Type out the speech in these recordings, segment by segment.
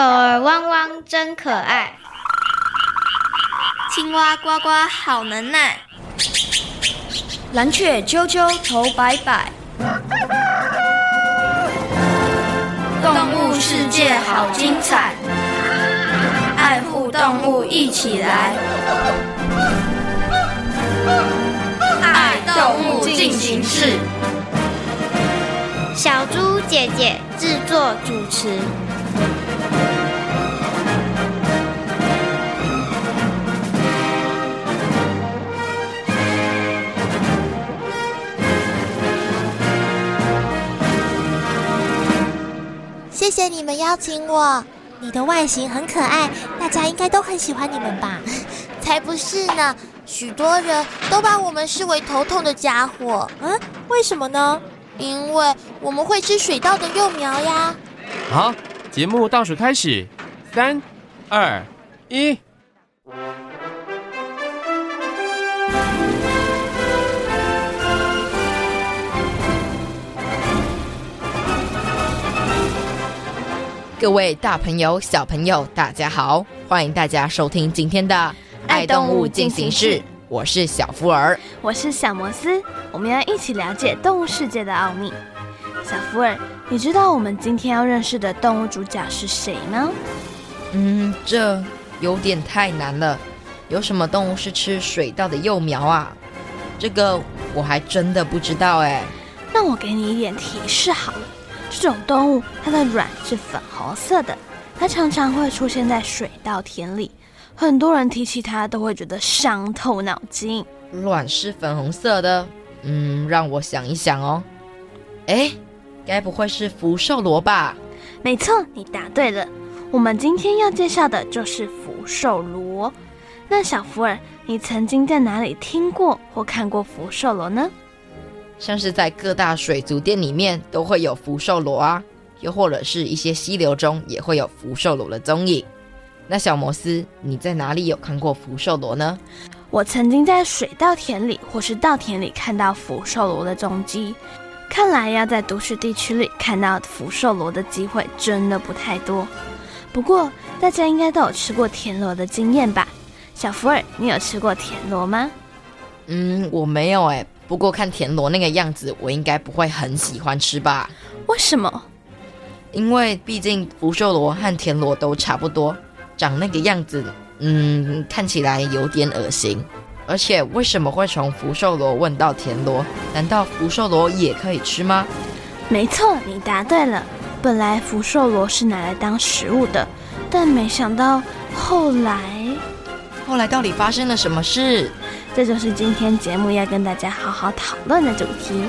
狗儿汪汪真可爱，青蛙呱呱好能耐，蓝雀啾啾头摆摆。动物世界好精彩，爱护动物一起来，爱动物进行式，小猪姐姐制作主持。谢谢你们邀请我，你的外形很可爱，大家应该都很喜欢你们吧？才不是呢，许多人都把我们视为头痛的家伙。嗯，为什么呢？因为我们会吃水稻的幼苗呀。好，节目倒数开始，3、2、1。各位大朋友小朋友大家好，欢迎大家收听今天的爱动物进行式，我是小福尔，我是小摩斯，我们要一起了解动物世界的奥秘。小福尔，你知道我们今天要认识的动物主角是谁吗？这有点太难了，有什么动物是吃水稻的幼苗啊？这个我还真的不知道哎。那我给你一点提示好了，这种动物它的卵是粉红色的，它常常会出现在水稻田里，很多人提起它都会觉得伤透脑筋。卵是粉红色的，让我想一想哦。哎，该不会是福寿螺吧？没错，你答对了。我们今天要介绍的就是福寿螺。那小福尔，你曾经在哪里听过或看过福寿螺呢？像是在各大水族店里面都会有福寿螺啊，又或者是一些溪流中也会有福寿螺的踪影。那小摩斯，你在哪里有看过福寿螺呢？我曾经在水稻田里或是稻田里看到福寿螺的踪迹，看来要在都市地区里看到福寿螺的机会真的不太多。不过大家应该都有吃过田螺的经验吧？小福尔，你有吃过田螺吗？我没有耶，不过看田螺那个样子，我应该不会很喜欢吃吧？为什么？因为毕竟福寿螺和田螺都差不多，长那个样子，看起来有点恶心。而且为什么会从福寿螺问到田螺？难道福寿螺也可以吃吗？没错，你答对了。本来福寿螺是拿来当食物的，但没想到后来到底发生了什么事？这就是今天节目要跟大家好好讨论的主题。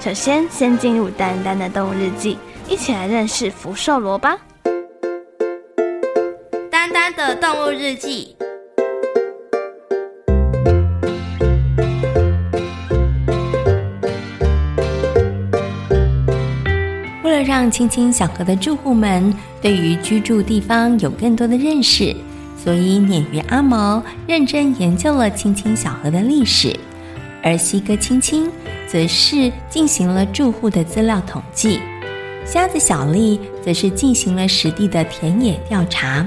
首先，先进入丹丹的动物日记，一起来认识福寿螺吧。丹丹的动物日记。为了让青青小河的住户们对于居住地方有更多的认识，所以鲶鱼阿毛认真研究了青青小河的历史，而西哥青青则是进行了住户的资料统计，瞎子小丽则是进行了实地的田野调查。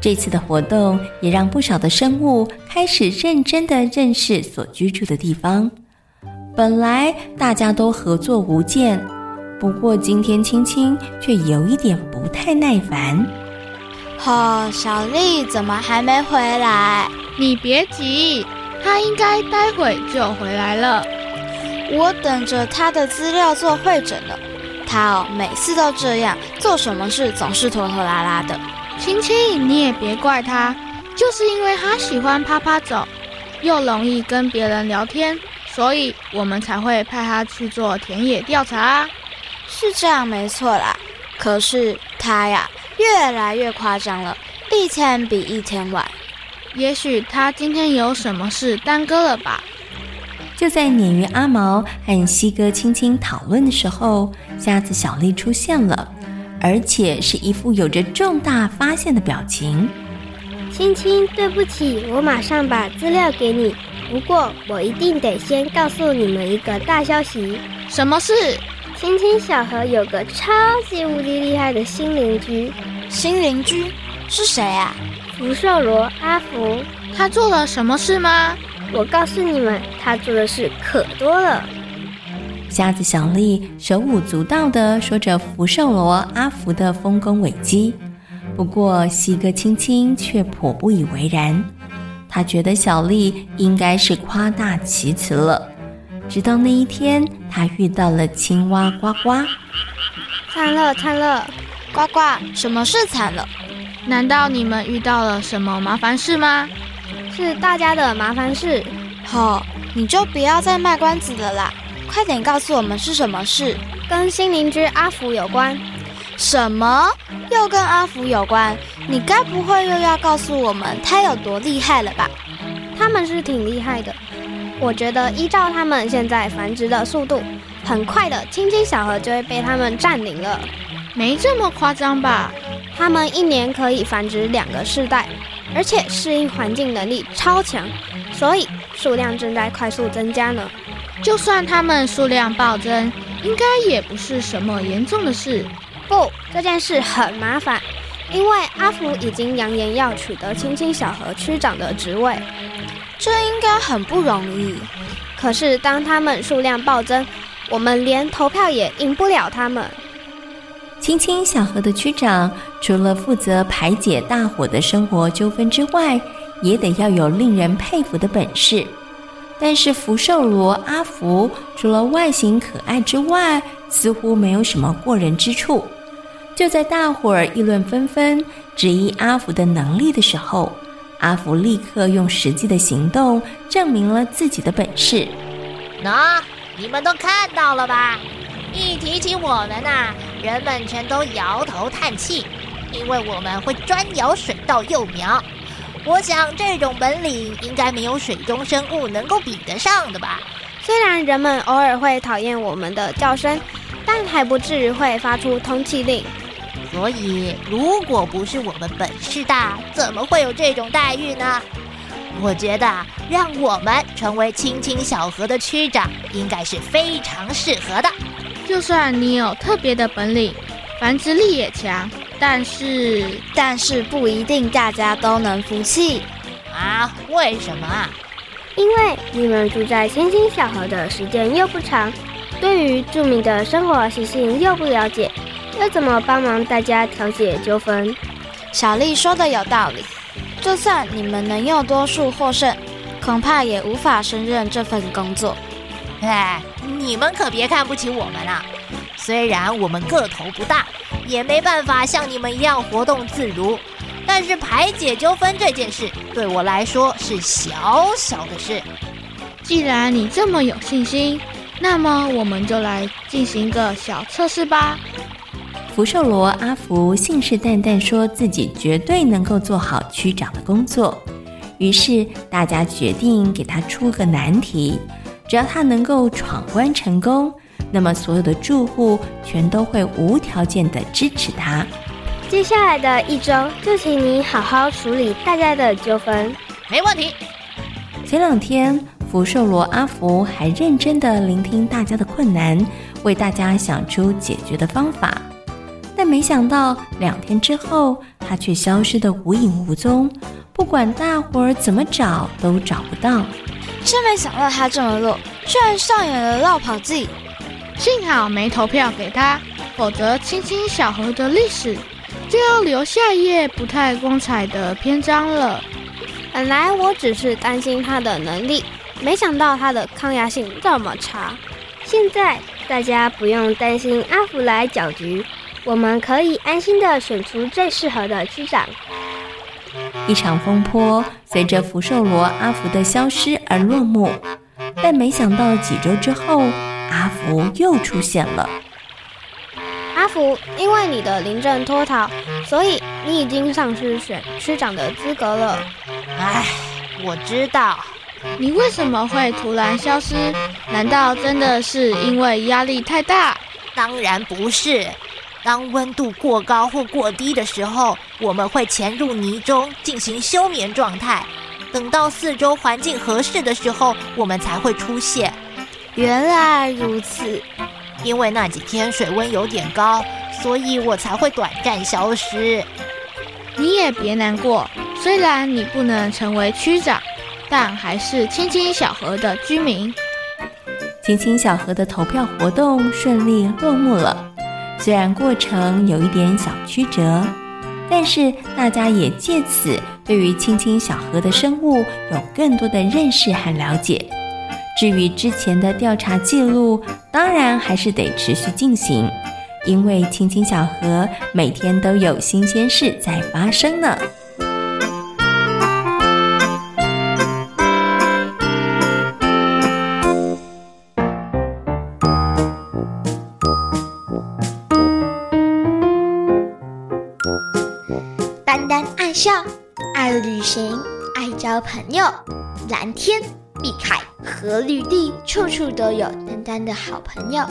这次的活动也让不少的生物开始认真地认识所居住的地方。本来大家都合作无间，不过今天青青却有一点不太耐烦。小丽怎么还没回来？你别急，她应该待会就回来了。我等着她的资料做汇整了。她每次都这样，做什么事总是拖拖拉拉的。青青，你也别怪她，就是因为她喜欢趴趴走，又容易跟别人聊天，所以我们才会派她去做田野调查啊。是这样没错啦，可是她呀越来越夸张了，一天比一天晚。也许他今天有什么事耽搁了吧？就在鲶鱼阿毛和西哥青青讨论的时候，瞎子小丽出现了，而且是一副有着重大发现的表情。青青，对不起，我马上把资料给你，不过我一定得先告诉你们一个大消息。什么事？青青小河有个超级无敌厉害的新邻居。新邻居是谁啊？福寿螺阿福。他做了什么事吗？我告诉你们，他做的事可多了。瞎子小丽手舞足蹈地说着福寿螺阿福的丰功伟绩，不过西哥青青却颇不以为然，他觉得小丽应该是夸大其词了。直到那一天，他遇到了青蛙呱呱。惨了惨了，呱呱，什么事惨了？难道你们遇到了什么麻烦事吗？是大家的麻烦事。好，你就不要再卖关子了啦，快点告诉我们是什么事。跟新邻居阿福有关。什么？又跟阿福有关？你该不会又要告诉我们他有多厉害了吧？他们是挺厉害的，我觉得依照他们现在繁殖的速度，很快的青青小河就会被他们占领了。没这么夸张吧？他们一年可以繁殖2个世代，而且适应环境能力超强，所以数量正在快速增加呢。就算他们数量暴增，应该也不是什么严重的事。不，这件事很麻烦，因为阿福已经扬言要取得青青小河区长的职位，这应该很不容易。可是当他们数量暴增，我们连投票也赢不了他们。青青小河的区长除了负责排解大伙的生活纠纷之外，也得要有令人佩服的本事。但是福寿螺阿福除了外形可爱之外，似乎没有什么过人之处。就在大伙儿议论纷纷，质疑阿福的能力的时候，阿福立刻用实际的行动证明了自己的本事。喏，你们都看到了吧？一提起我们啊，人们全都摇头叹气，因为我们会专咬水稻幼苗。我想这种本领应该没有水中生物能够比得上的吧。虽然人们偶尔会讨厌我们的叫声，但还不至于会发出通缉令。所以如果不是我们本事大，怎么会有这种待遇呢？我觉得让我们成为青青小河的区长应该是非常适合的。就算你有特别的本领，繁殖力也强，但是不一定大家都能服气。啊，为什么啊？因为你们住在青青小河的时间又不长，对于住民的生活习性又不了解，要怎么帮忙大家调解纠纷？小丽说的有道理，就算你们能用多数获胜，恐怕也无法胜任这份工作。哎，你们可别看不起我们啊！虽然我们个头不大，也没办法像你们一样活动自如，但是排解纠纷这件事对我来说是小小的事。既然你这么有信心，那么我们就来进行个小测试吧。福寿螺阿福信誓旦旦说自己绝对能够做好区长的工作，于是大家决定给他出个难题。只要他能够闯关成功，那么所有的住户全都会无条件的支持他。接下来的1周，就请你好好处理大家的纠纷。没问题。前2天，福寿螺阿福还认真的聆听大家的困难，为大家想出解决的方法。但没想到2天之后，他却消失得无影无踪，不管大伙儿怎么找都找不到。真没想到他这么弱，居然上演了绕跑记。幸好没投票给他，否则青青小河的历史就要留下一页不太光彩的篇章了。本来我只是担心他的能力，没想到他的抗压性这么差。现在大家不用担心阿福来搅局，我们可以安心的选出最适合的区长。一场风波随着福寿螺阿福的消失而落幕，但没想到几周之后，阿福又出现了。阿福，因为你的临阵脱逃，所以你已经丧失选区长的资格了。唉，我知道。你为什么会突然消失？难道真的是因为压力太大？当然不是。当温度过高或过低的时候，我们会潜入泥中进行休眠状态，等到4周环境合适的时候，我们才会出现。原来如此。因为那几天水温有点高，所以我才会短暂消失。你也别难过，虽然你不能成为区长，但还是青青小河的居民。青青小河的投票活动顺利落幕了，虽然过程有一点小曲折，但是大家也借此对于青青小河的生物有更多的认识和了解。至于之前的调查记录，当然还是得持续进行，因为青青小河每天都有新鲜事在发生呢。丹丹爱笑，爱旅行，爱交朋友，蓝天碧海和绿地，处处都有丹丹的好朋友。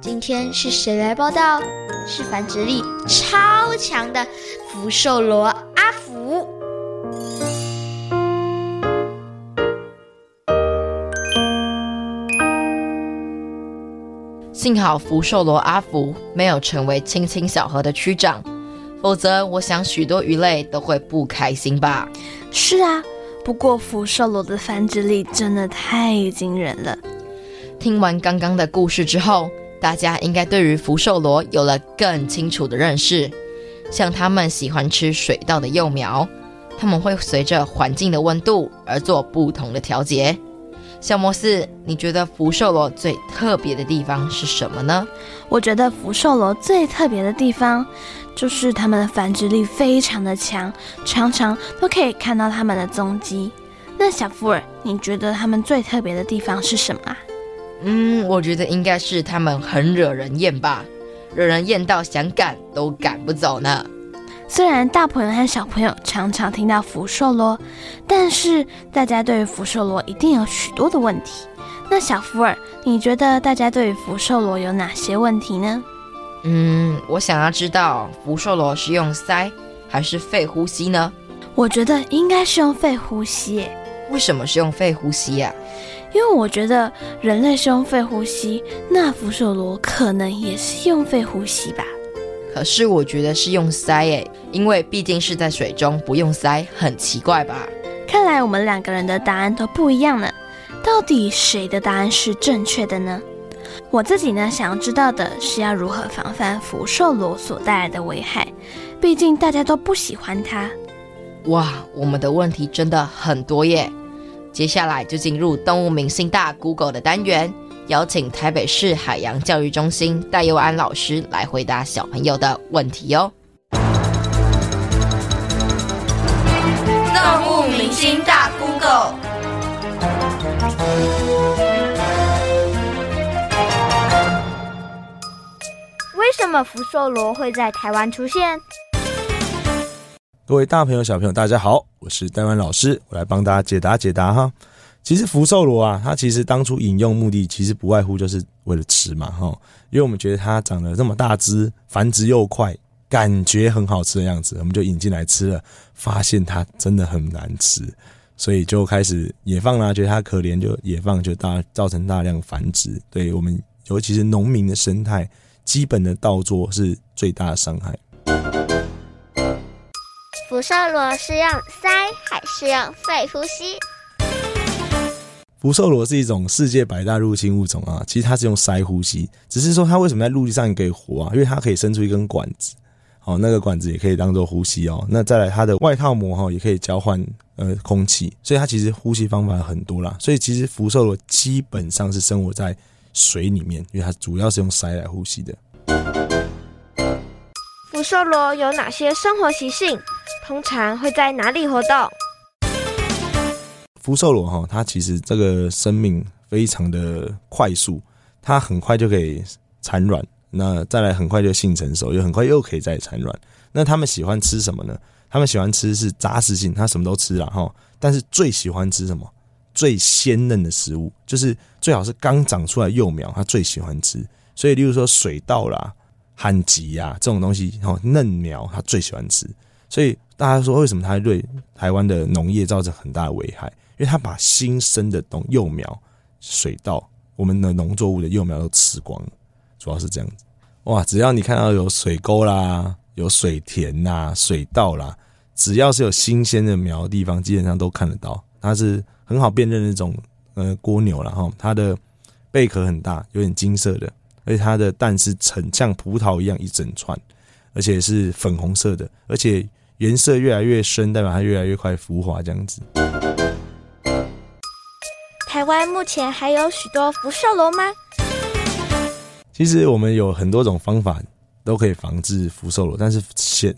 今天是谁来报道？是繁殖力超强的福寿螺阿福。幸好福寿螺阿福没有成为青青小河的区长，否则我想许多鱼类都会不开心吧。是啊，不过福寿螺的繁殖力真的太惊人了。听完刚刚的故事之后，大家应该对于福寿螺有了更清楚的认识。像它们喜欢吃水稻的幼苗，它们会随着环境的温度而做不同的调节。小摩斯，你觉得福寿螺最特别的地方是什么呢？我觉得福寿螺最特别的地方就是它们的繁殖力非常的强，常常都可以看到它们的踪迹。那小福尔，你觉得它们最特别的地方是什么啊？我觉得应该是它们很惹人厌吧，惹人厌到想赶都赶不走呢。虽然大朋友和小朋友常常听到福寿螺，但是大家对于福寿螺一定有许多的问题。那小福尔，你觉得大家对于福寿螺有哪些问题呢？我想要知道福寿螺是用鳃还是肺呼吸呢？我觉得应该是用肺呼吸。为什么是用肺呼吸啊？因为我觉得人类是用肺呼吸，那福寿螺可能也是用肺呼吸吧。可是我觉得是用鳃耶，因为毕竟是在水中，不用鳃很奇怪吧。看来我们两个人的答案都不一样了，到底谁的答案是正确的呢？我自己呢，想要知道的是要如何防范福寿螺所带来的危害，毕竟大家都不喜欢它。哇，我们的问题真的很多耶。接下来就进入动物明星大 Google 的单元，邀请台北市海洋教育中心戴佑安老师来回答小朋友的问题哦。动物明星大 Google， 为什么福寿螺会在台湾出现？各位大朋友小朋友大家好，我是戴佑安老师，我来帮大家解答哈。其实福寿螺啊，它其实当初引用目的其实不外乎就是为了吃嘛，因为我们觉得它长得这么大只，繁殖又快，感觉很好吃的样子，我们就引进来吃了，发现它真的很难吃，所以就开始野放啦，觉得它可怜就野放，就造成大量繁殖，对我们尤其是农民的生态基本的稻作是最大的伤害。福寿螺是用鳃还是用肺呼吸？福寿螺是一种世界百大入侵物种啊，其实它是用鳃呼吸，只是说它为什么在陆地上可以活啊？因为它可以伸出一根管子，好，那个管子也可以当作呼吸哦。那再来，它的外套膜也可以交换空气，所以它其实呼吸方法很多啦。所以其实福寿螺基本上是生活在水里面，因为它主要是用鳃来呼吸的。福寿螺有哪些生活习性？通常会在哪里活动？福寿螺它其实这个生命非常的快速，它很快就可以产卵，那再来很快就性成熟，又很快又可以再产卵。那它们喜欢吃什么呢？它们喜欢吃是杂食性，它什么都吃啦，但是最喜欢吃什么？最鲜嫩的食物，就是最好是刚长出来幼苗，它最喜欢吃。所以例如说水稻啦、旱稷啊这种东西，嫩苗它最喜欢吃。所以大家说为什么它对台湾的农业造成很大的危害？因为它把新生的幼苗、水稻，我们的农作物的幼苗都吃光了，主要是这样子。哇，只要你看到有水沟啦、有水田啦、水稻啦，只要是有新鲜的苗的地方，基本上都看得到。它是很好辨认的那种蜗牛啦齁，它的贝壳很大，有点金色的，而且它的蛋是呈像葡萄一样一整串，而且是粉红色的，而且颜色越来越深，代表它越来越快孵化这样子。台湾目前还有许多福寿螺吗？其实我们有很多种方法都可以防治福寿螺，但是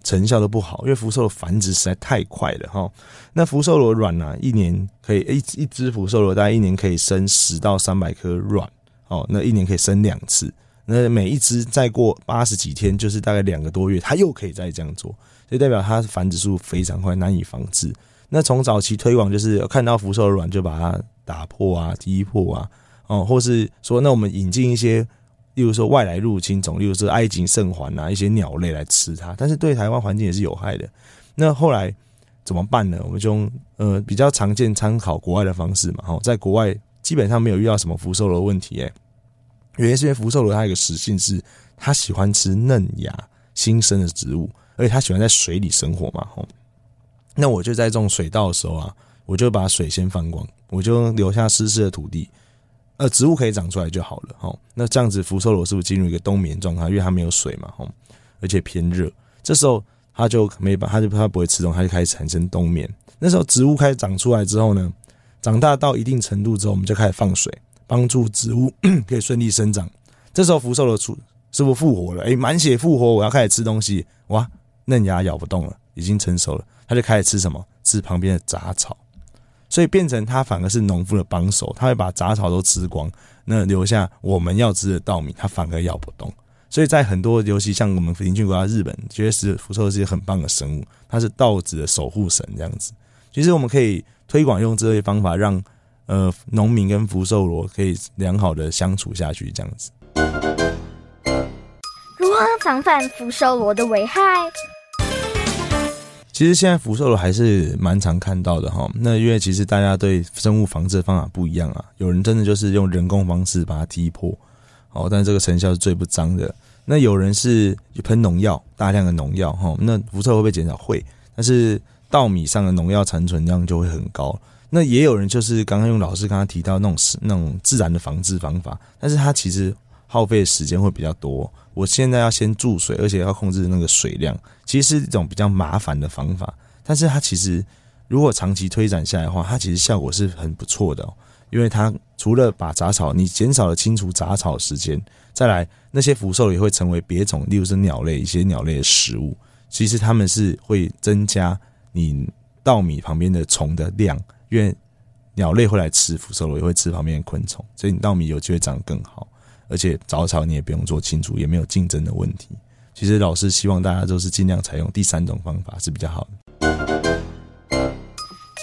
成效都不好，因为福寿螺繁殖实在太快了齁。那福寿螺卵啊，一年可以一只福寿螺大概一年可以生10到300颗卵齁，那一年可以生2次。那每一只再过80几天，就是大概2个多月，它又可以再这样做，所以代表它繁殖速非常快，难以防治。那从早期推广就是看到福寿卵就把它打破啊、踢破啊，或是说那我们引进一些，例如说外来入侵种，例如说埃及圣环啊一些鸟类来吃它，但是对台湾环境也是有害的。那后来怎么办呢？我们就用比较常见参考国外的方式嘛，在国外基本上没有遇到什么福寿螺的问题。原因是因为福寿螺它有一个习性是，它喜欢吃嫩芽、新生的植物，而且它喜欢在水里生活嘛。那我就在种水稻的时候啊，我就把水先放光，我就留下湿湿的土地，植物可以长出来就好了。那这样子福寿螺是不是进入一个冬眠状态？因为它没有水嘛，而且偏热，这时候它就没办法，它不会吃东西，它就开始产生冬眠。那时候植物开始长出来之后呢，长大到一定程度之后，我们就开始放水，帮助植物可以顺利生长。这时候福寿螺是不是复活了？满血复活，我要开始吃东西。哇，嫩芽咬不动了，已经成熟了，它就开始吃什么？吃旁边的杂草。所以变成它反而是农夫的帮手，它会把杂草都吃光，那留下我们要吃的稻米，它反而咬不动。所以在很多，尤其像我们邻近国家日本，确实福寿螺是一个很棒的生物，它是稻子的守护神这样子。其实我们可以推广用这些方法，让农民跟福寿螺可以良好的相处下去，这样子。如何防范福寿螺的危害？其实现在福寿螺还是蛮常看到的齁，那因为其实大家对生物防治的方法不一样啊，有人真的就是用人工方式把它踢破，但这个成效是最不彰的。那有人是喷农药，大量的农药齁，那福寿螺会不会减少？会，但是稻米上的农药残存量就会很高。那也有人就是刚刚用老师刚刚提到那种自然的防治方法，但是它其实耗费的时间会比较多。我现在要先注水，而且要控制那个水量，其实是一种比较麻烦的方法。但是它其实如果长期推展下来的话，它其实效果是很不错的，因为它除了把杂草，你减少了清除杂草的时间，再来那些福寿螺也会成为别种，例如是鸟类，一些鸟类的食物，其实它们是会增加你稻米旁边的虫的量。因为鸟类会来吃福寿螺，也会吃旁边的昆虫，所以你稻米有机会长得更好，而且杂草你也不用做清除，也没有竞争的问题。其实老师希望大家都是尽量采用第三种方法是比较好的。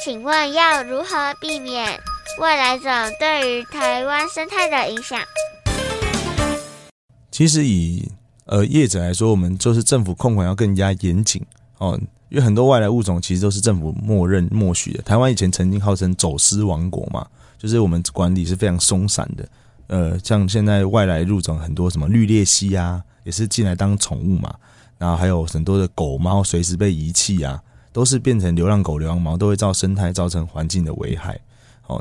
请问要如何避免外来种对于台湾生态的影响？其实以业者来说，我们就是政府控管要更加严谨哦。因为很多外来物种其实都是政府默认默许的。台湾以前曾经号称走私王国嘛，就是我们管理是非常松散的。像现在外来入种很多什么绿鬣蜥啊，也是进来当宠物嘛，然后还有很多的狗猫随时被遗弃啊，都是变成流浪狗、流浪猫，都会造生态、造成环境的危害。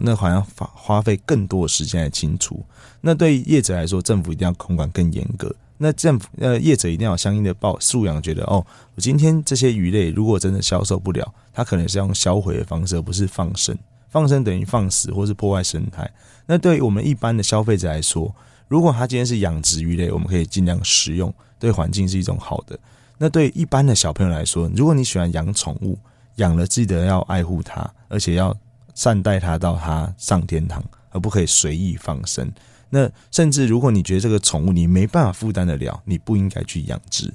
那好像花费更多的时间来清除。那对业者来说，政府一定要控管更严格。那政府业者一定要有相应的素养，觉得我今天这些鱼类如果真的销售不了，它可能是用销毁的方式，而不是放生。放生等于放死或是破坏生态。那对于我们一般的消费者来说，如果它今天是养殖鱼类，我们可以尽量食用，对环境是一种好的。那对于一般的小朋友来说，如果你喜欢养宠物，养了记得要爱护它，而且要善待它到它上天堂，而不可以随意放生。那甚至如果你觉得这个宠物你没办法负担得了，你不应该去养殖。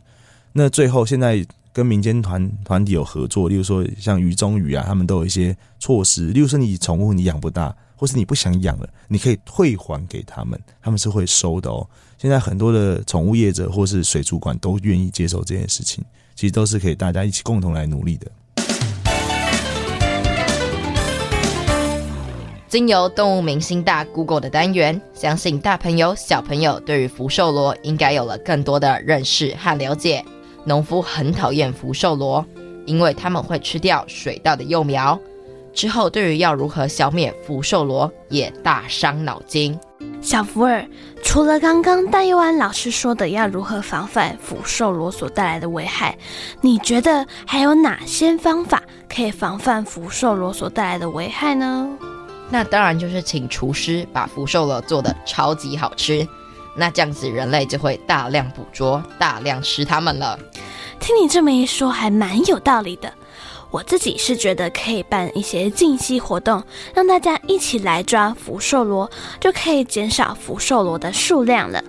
那最后现在跟民间团体有合作，例如说像鱼中鱼啊，他们都有一些措施，例如说你宠物你养不大，或是你不想养了，你可以退还给他们，他们是会收的。现在很多的宠物业者或是水族馆都愿意接受这件事情，其实都是可以大家一起共同来努力的。经由动物明星大 Google 的单元，相信大朋友小朋友对于福寿螺应该有了更多的认识和了解。农夫很讨厌福寿螺，因为他们会吃掉水稻的幼苗。之后对于要如何消灭福寿螺也大伤脑筋。小福尔，除了刚刚戴佑安老师说的要如何防范福寿螺所带来的危害，你觉得还有哪些方法可以防范福寿螺所带来的危害呢？那当然就是请厨师把福寿螺做得超级好吃，那这样子人类就会大量捕捉，大量吃它们了。听你这么一说还蛮有道理的，我自己是觉得可以办一些竞技活动，让大家一起来抓福寿螺，就可以减少福寿螺的数量了。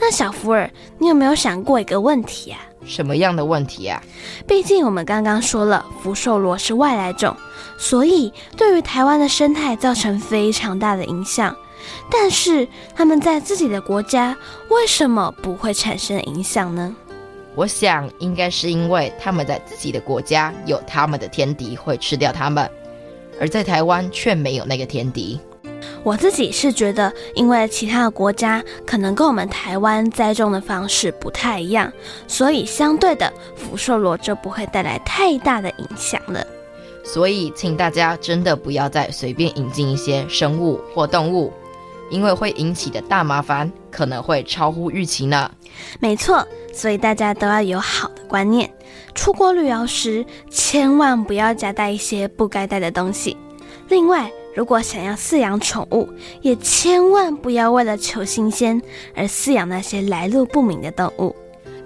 那小福尔，你有没有想过一个问题啊？什么样的问题啊？毕竟我们刚刚说了，福寿螺是外来种，所以对于台湾的生态造成非常大的影响。但是他们在自己的国家，为什么不会产生影响呢？我想应该是因为他们在自己的国家有他们的天敌会吃掉他们，而在台湾却没有那个天敌。我自己是觉得因为其他的国家可能跟我们台湾栽种的方式不太一样，所以相对的福寿螺就不会带来太大的影响了。所以请大家真的不要再随便引进一些生物或动物，因为会引起的大麻烦可能会超乎预期呢。没错，所以大家都要有好的观念，出国旅游时千万不要夹带一些不该带的东西。另外，如果想要饲养宠物，也千万不要为了求新鲜而饲养那些来路不明的动物。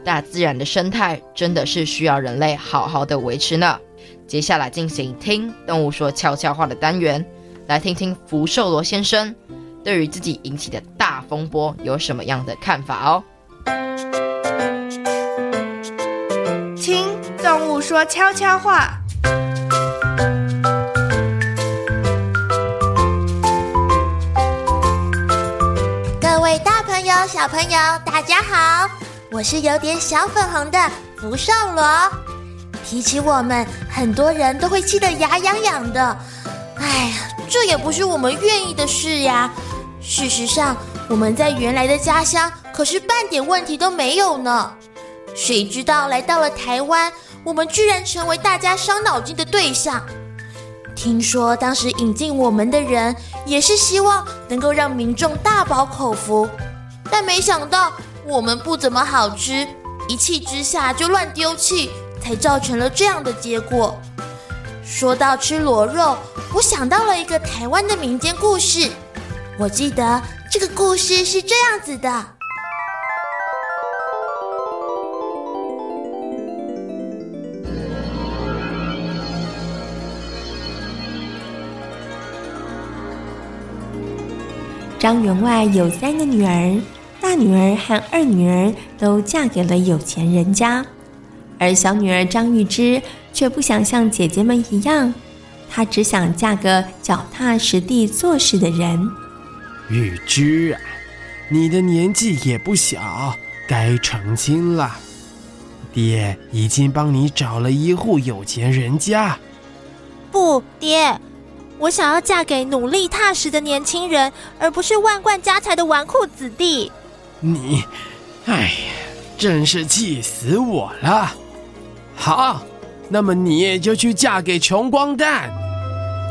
大自然的生态真的是需要人类好好的维持呢。接下来进行听动物说悄悄话的单元，来听听福寿螺先生对于自己引起的大风波有什么样的看法哦？听动物说悄悄话。各位大朋友、小朋友，大家好，我是有点小粉红的福寿螺。提起我们，很多人都会气得牙痒痒的。哎呀，这也不是我们愿意的事呀。事实上，我们在原来的家乡可是半点问题都没有呢。谁知道来到了台湾，我们居然成为大家伤脑筋的对象。听说当时引进我们的人也是希望能够让民众大饱口福，但没想到我们不怎么好吃，一气之下就乱丢弃，才造成了这样的结果。说到吃螺肉，我想到了一个台湾的民间故事。我记得这个故事是这样子的：张员外有三个女儿，大女儿和二女儿都嫁给了有钱人家，而小女儿张玉芝却不想像姐姐们一样，她只想嫁个脚踏实地做事的人。玉芝啊，你的年纪也不小，该成亲了。爹已经帮你找了一户有钱人家。不，爹，我想要嫁给努力踏实的年轻人，而不是万贯家财的纨绔子弟。你，哎呀，真是气死我了。好，那么你就去嫁给穷光蛋。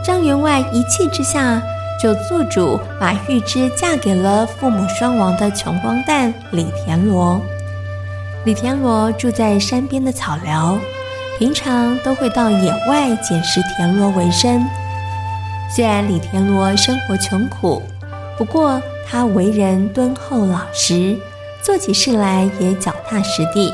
张员外一气之下就做主把玉芝嫁给了父母双亡的穷光蛋李田螺。李田螺住在山边的草寮，平常都会到野外捡拾田螺为生。虽然李田螺生活穷苦，不过他为人敦厚老实，做起事来也脚踏实地，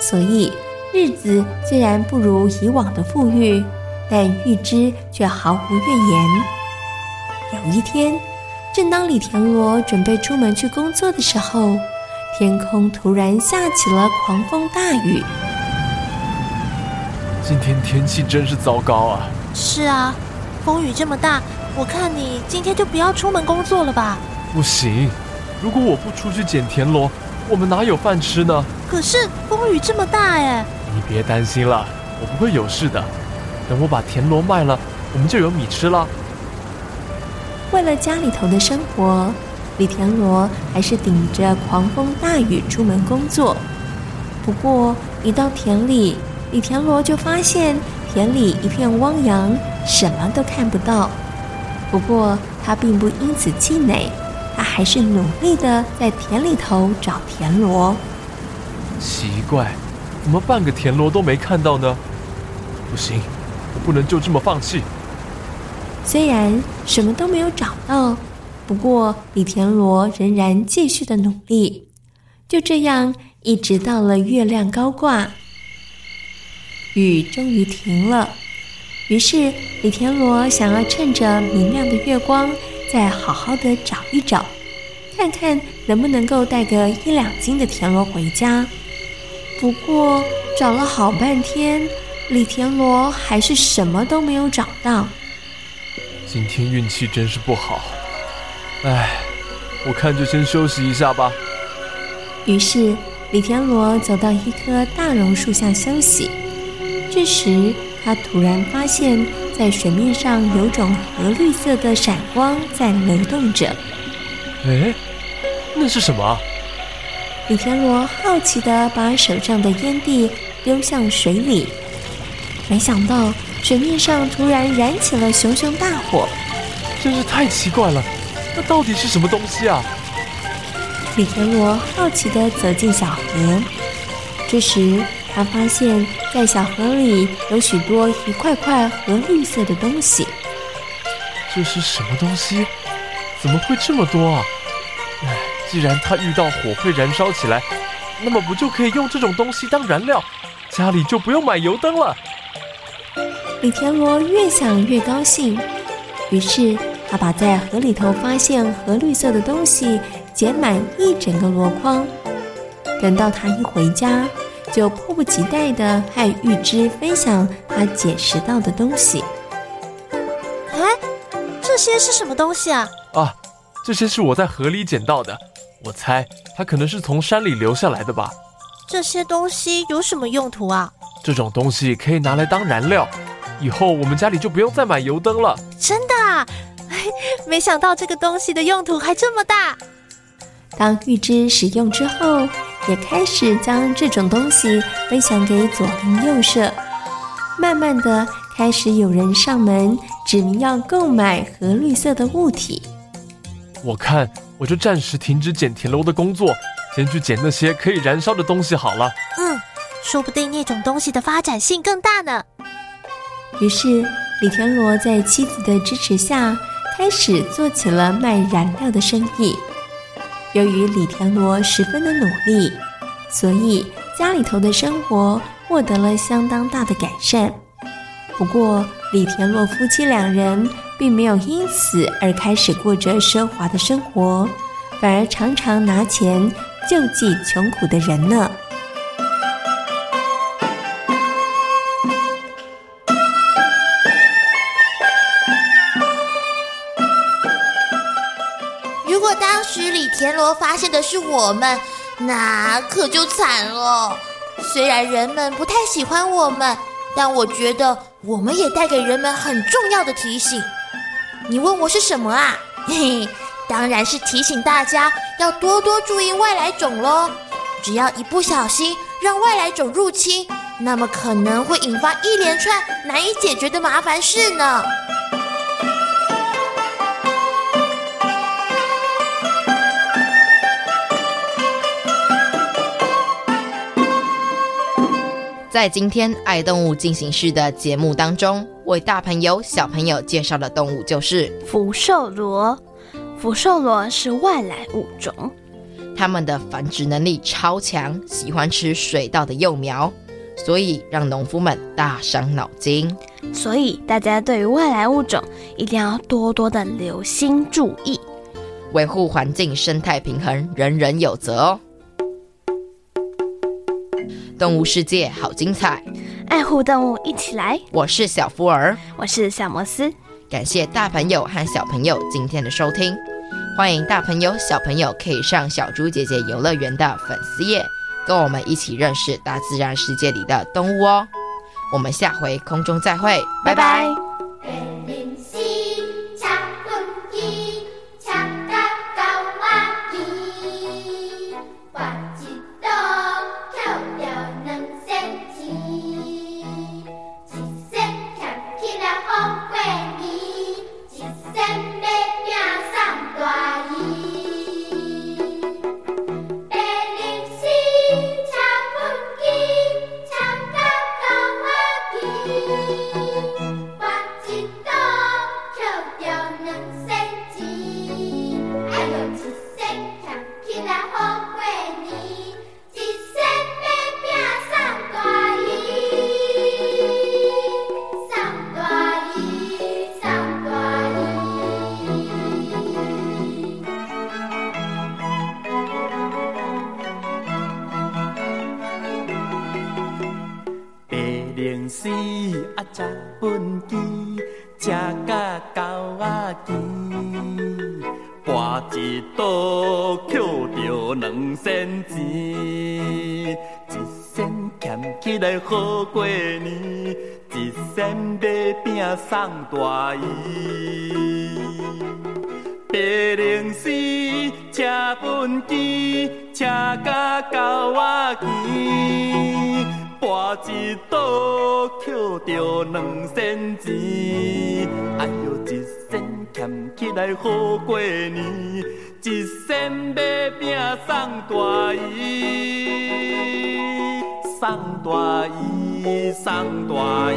所以日子虽然不如以往的富裕，但玉芝却毫无怨言。有一天，正当李田螺准备出门去工作的时候，天空突然下起了狂风大雨。今天天气真是糟糕啊！是啊，风雨这么大，我看你今天就不要出门工作了吧？不行，如果我不出去捡田螺，我们哪有饭吃呢？可是风雨这么大哎！你别担心了，我不会有事的。等我把田螺卖了，我们就有米吃了。为了家里头的生活，李田螺还是顶着狂风大雨出门工作。不过一到田里，李田螺就发现田里一片汪洋，什么都看不到。不过他并不因此气馁，他还是努力的在田里头找田螺。奇怪，怎么半个田螺都没看到呢？不行，我不能就这么放弃。虽然什么都没有找到，不过李田螺仍然继续的努力，就这样一直到了月亮高挂，雨终于停了。于是李田螺想要趁着明亮的月光再好好的找一找，看看能不能够带个1-2斤的田螺回家。不过找了好半天，李田螺还是什么都没有找到。今天运气真是不好，唉，我看就先休息一下吧。于是李田螺走到一棵大榕树下休息。这时他突然发现，在水面上有种和绿色的闪光在流动着。诶，那是什么？李田螺好奇地把手上的烟蒂丢向水里，没想到水面上突然燃起了熊熊大火。真是太奇怪了，那到底是什么东西啊？李田螺好奇地走进小河，这时他发现在小河里有许多一块块和绿色的东西。这是什么东西？怎么会这么多啊？唉，既然它遇到火会燃烧起来，那么不就可以用这种东西当燃料，家里就不用买油灯了。李田螺越想越高兴，于是他把在河里头发现和绿色的东西捡满一整个箩筐。等到他一回家，就迫不及待地和玉芝分享他捡拾到的东西。哎，这些是什么东西啊？啊，这些是我在河里捡到的，我猜它可能是从山里流下来的吧。这些东西有什么用途啊？这种东西可以拿来当燃料，以后我们家里就不用再买油灯了。真的啊？没想到这个东西的用途还这么大。当玉芝使用之后，也开始将这种东西分享给左邻右舍，慢慢的开始有人上门指明要购买和绿色的物体。我看我就暂时停止捡田螺的工作，先去捡那些可以燃烧的东西好了。嗯，说不定那种东西的发展性更大呢。于是李田螺在妻子的支持下，开始做起了卖燃料的生意。由于李田螺十分的努力，所以家里头的生活获得了相当大的改善。不过李田螺夫妻两人并没有因此而开始过着奢华的生活，反而常常拿钱救济穷苦的人呢。田螺发现的是我们，那可就惨了。虽然人们不太喜欢我们，但我觉得我们也带给人们很重要的提醒。你问我是什么啊？嘿嘿，当然是提醒大家要多多注意外来种咯。只要一不小心让外来种入侵，那么可能会引发一连串难以解决的麻烦事呢。在今天《爱动物进行式》的节目当中，为大朋友小朋友介绍的动物就是福寿螺。福寿螺是外来物种，它们的繁殖能力超强，喜欢吃水稻的幼苗，所以让农夫们大伤脑筋。所以大家对于外来物种一定要多多的留心注意，维护环境生态平衡，人人有责哦。动物世界好精彩，爱护动物一起来。我是小福儿，我是小摩斯。感谢大朋友和小朋友今天的收听，欢迎大朋友小朋友可以上小猪姐姐游乐园的粉丝页，跟我们一起认识大自然世界里的动物哦。我们下回空中再会，拜拜。电视啊，食本机，食甲狗仔鸡，博一赌捡着2仙钱，1仙俭起来好过年，1仙买饼送大姨。白灵丝吃本机，吃甲狗仔鸡。博一赌，捡着2仙钱，哎呦，1仙俭起来好过年，1仙买饼送大姨，送大姨，送大姨。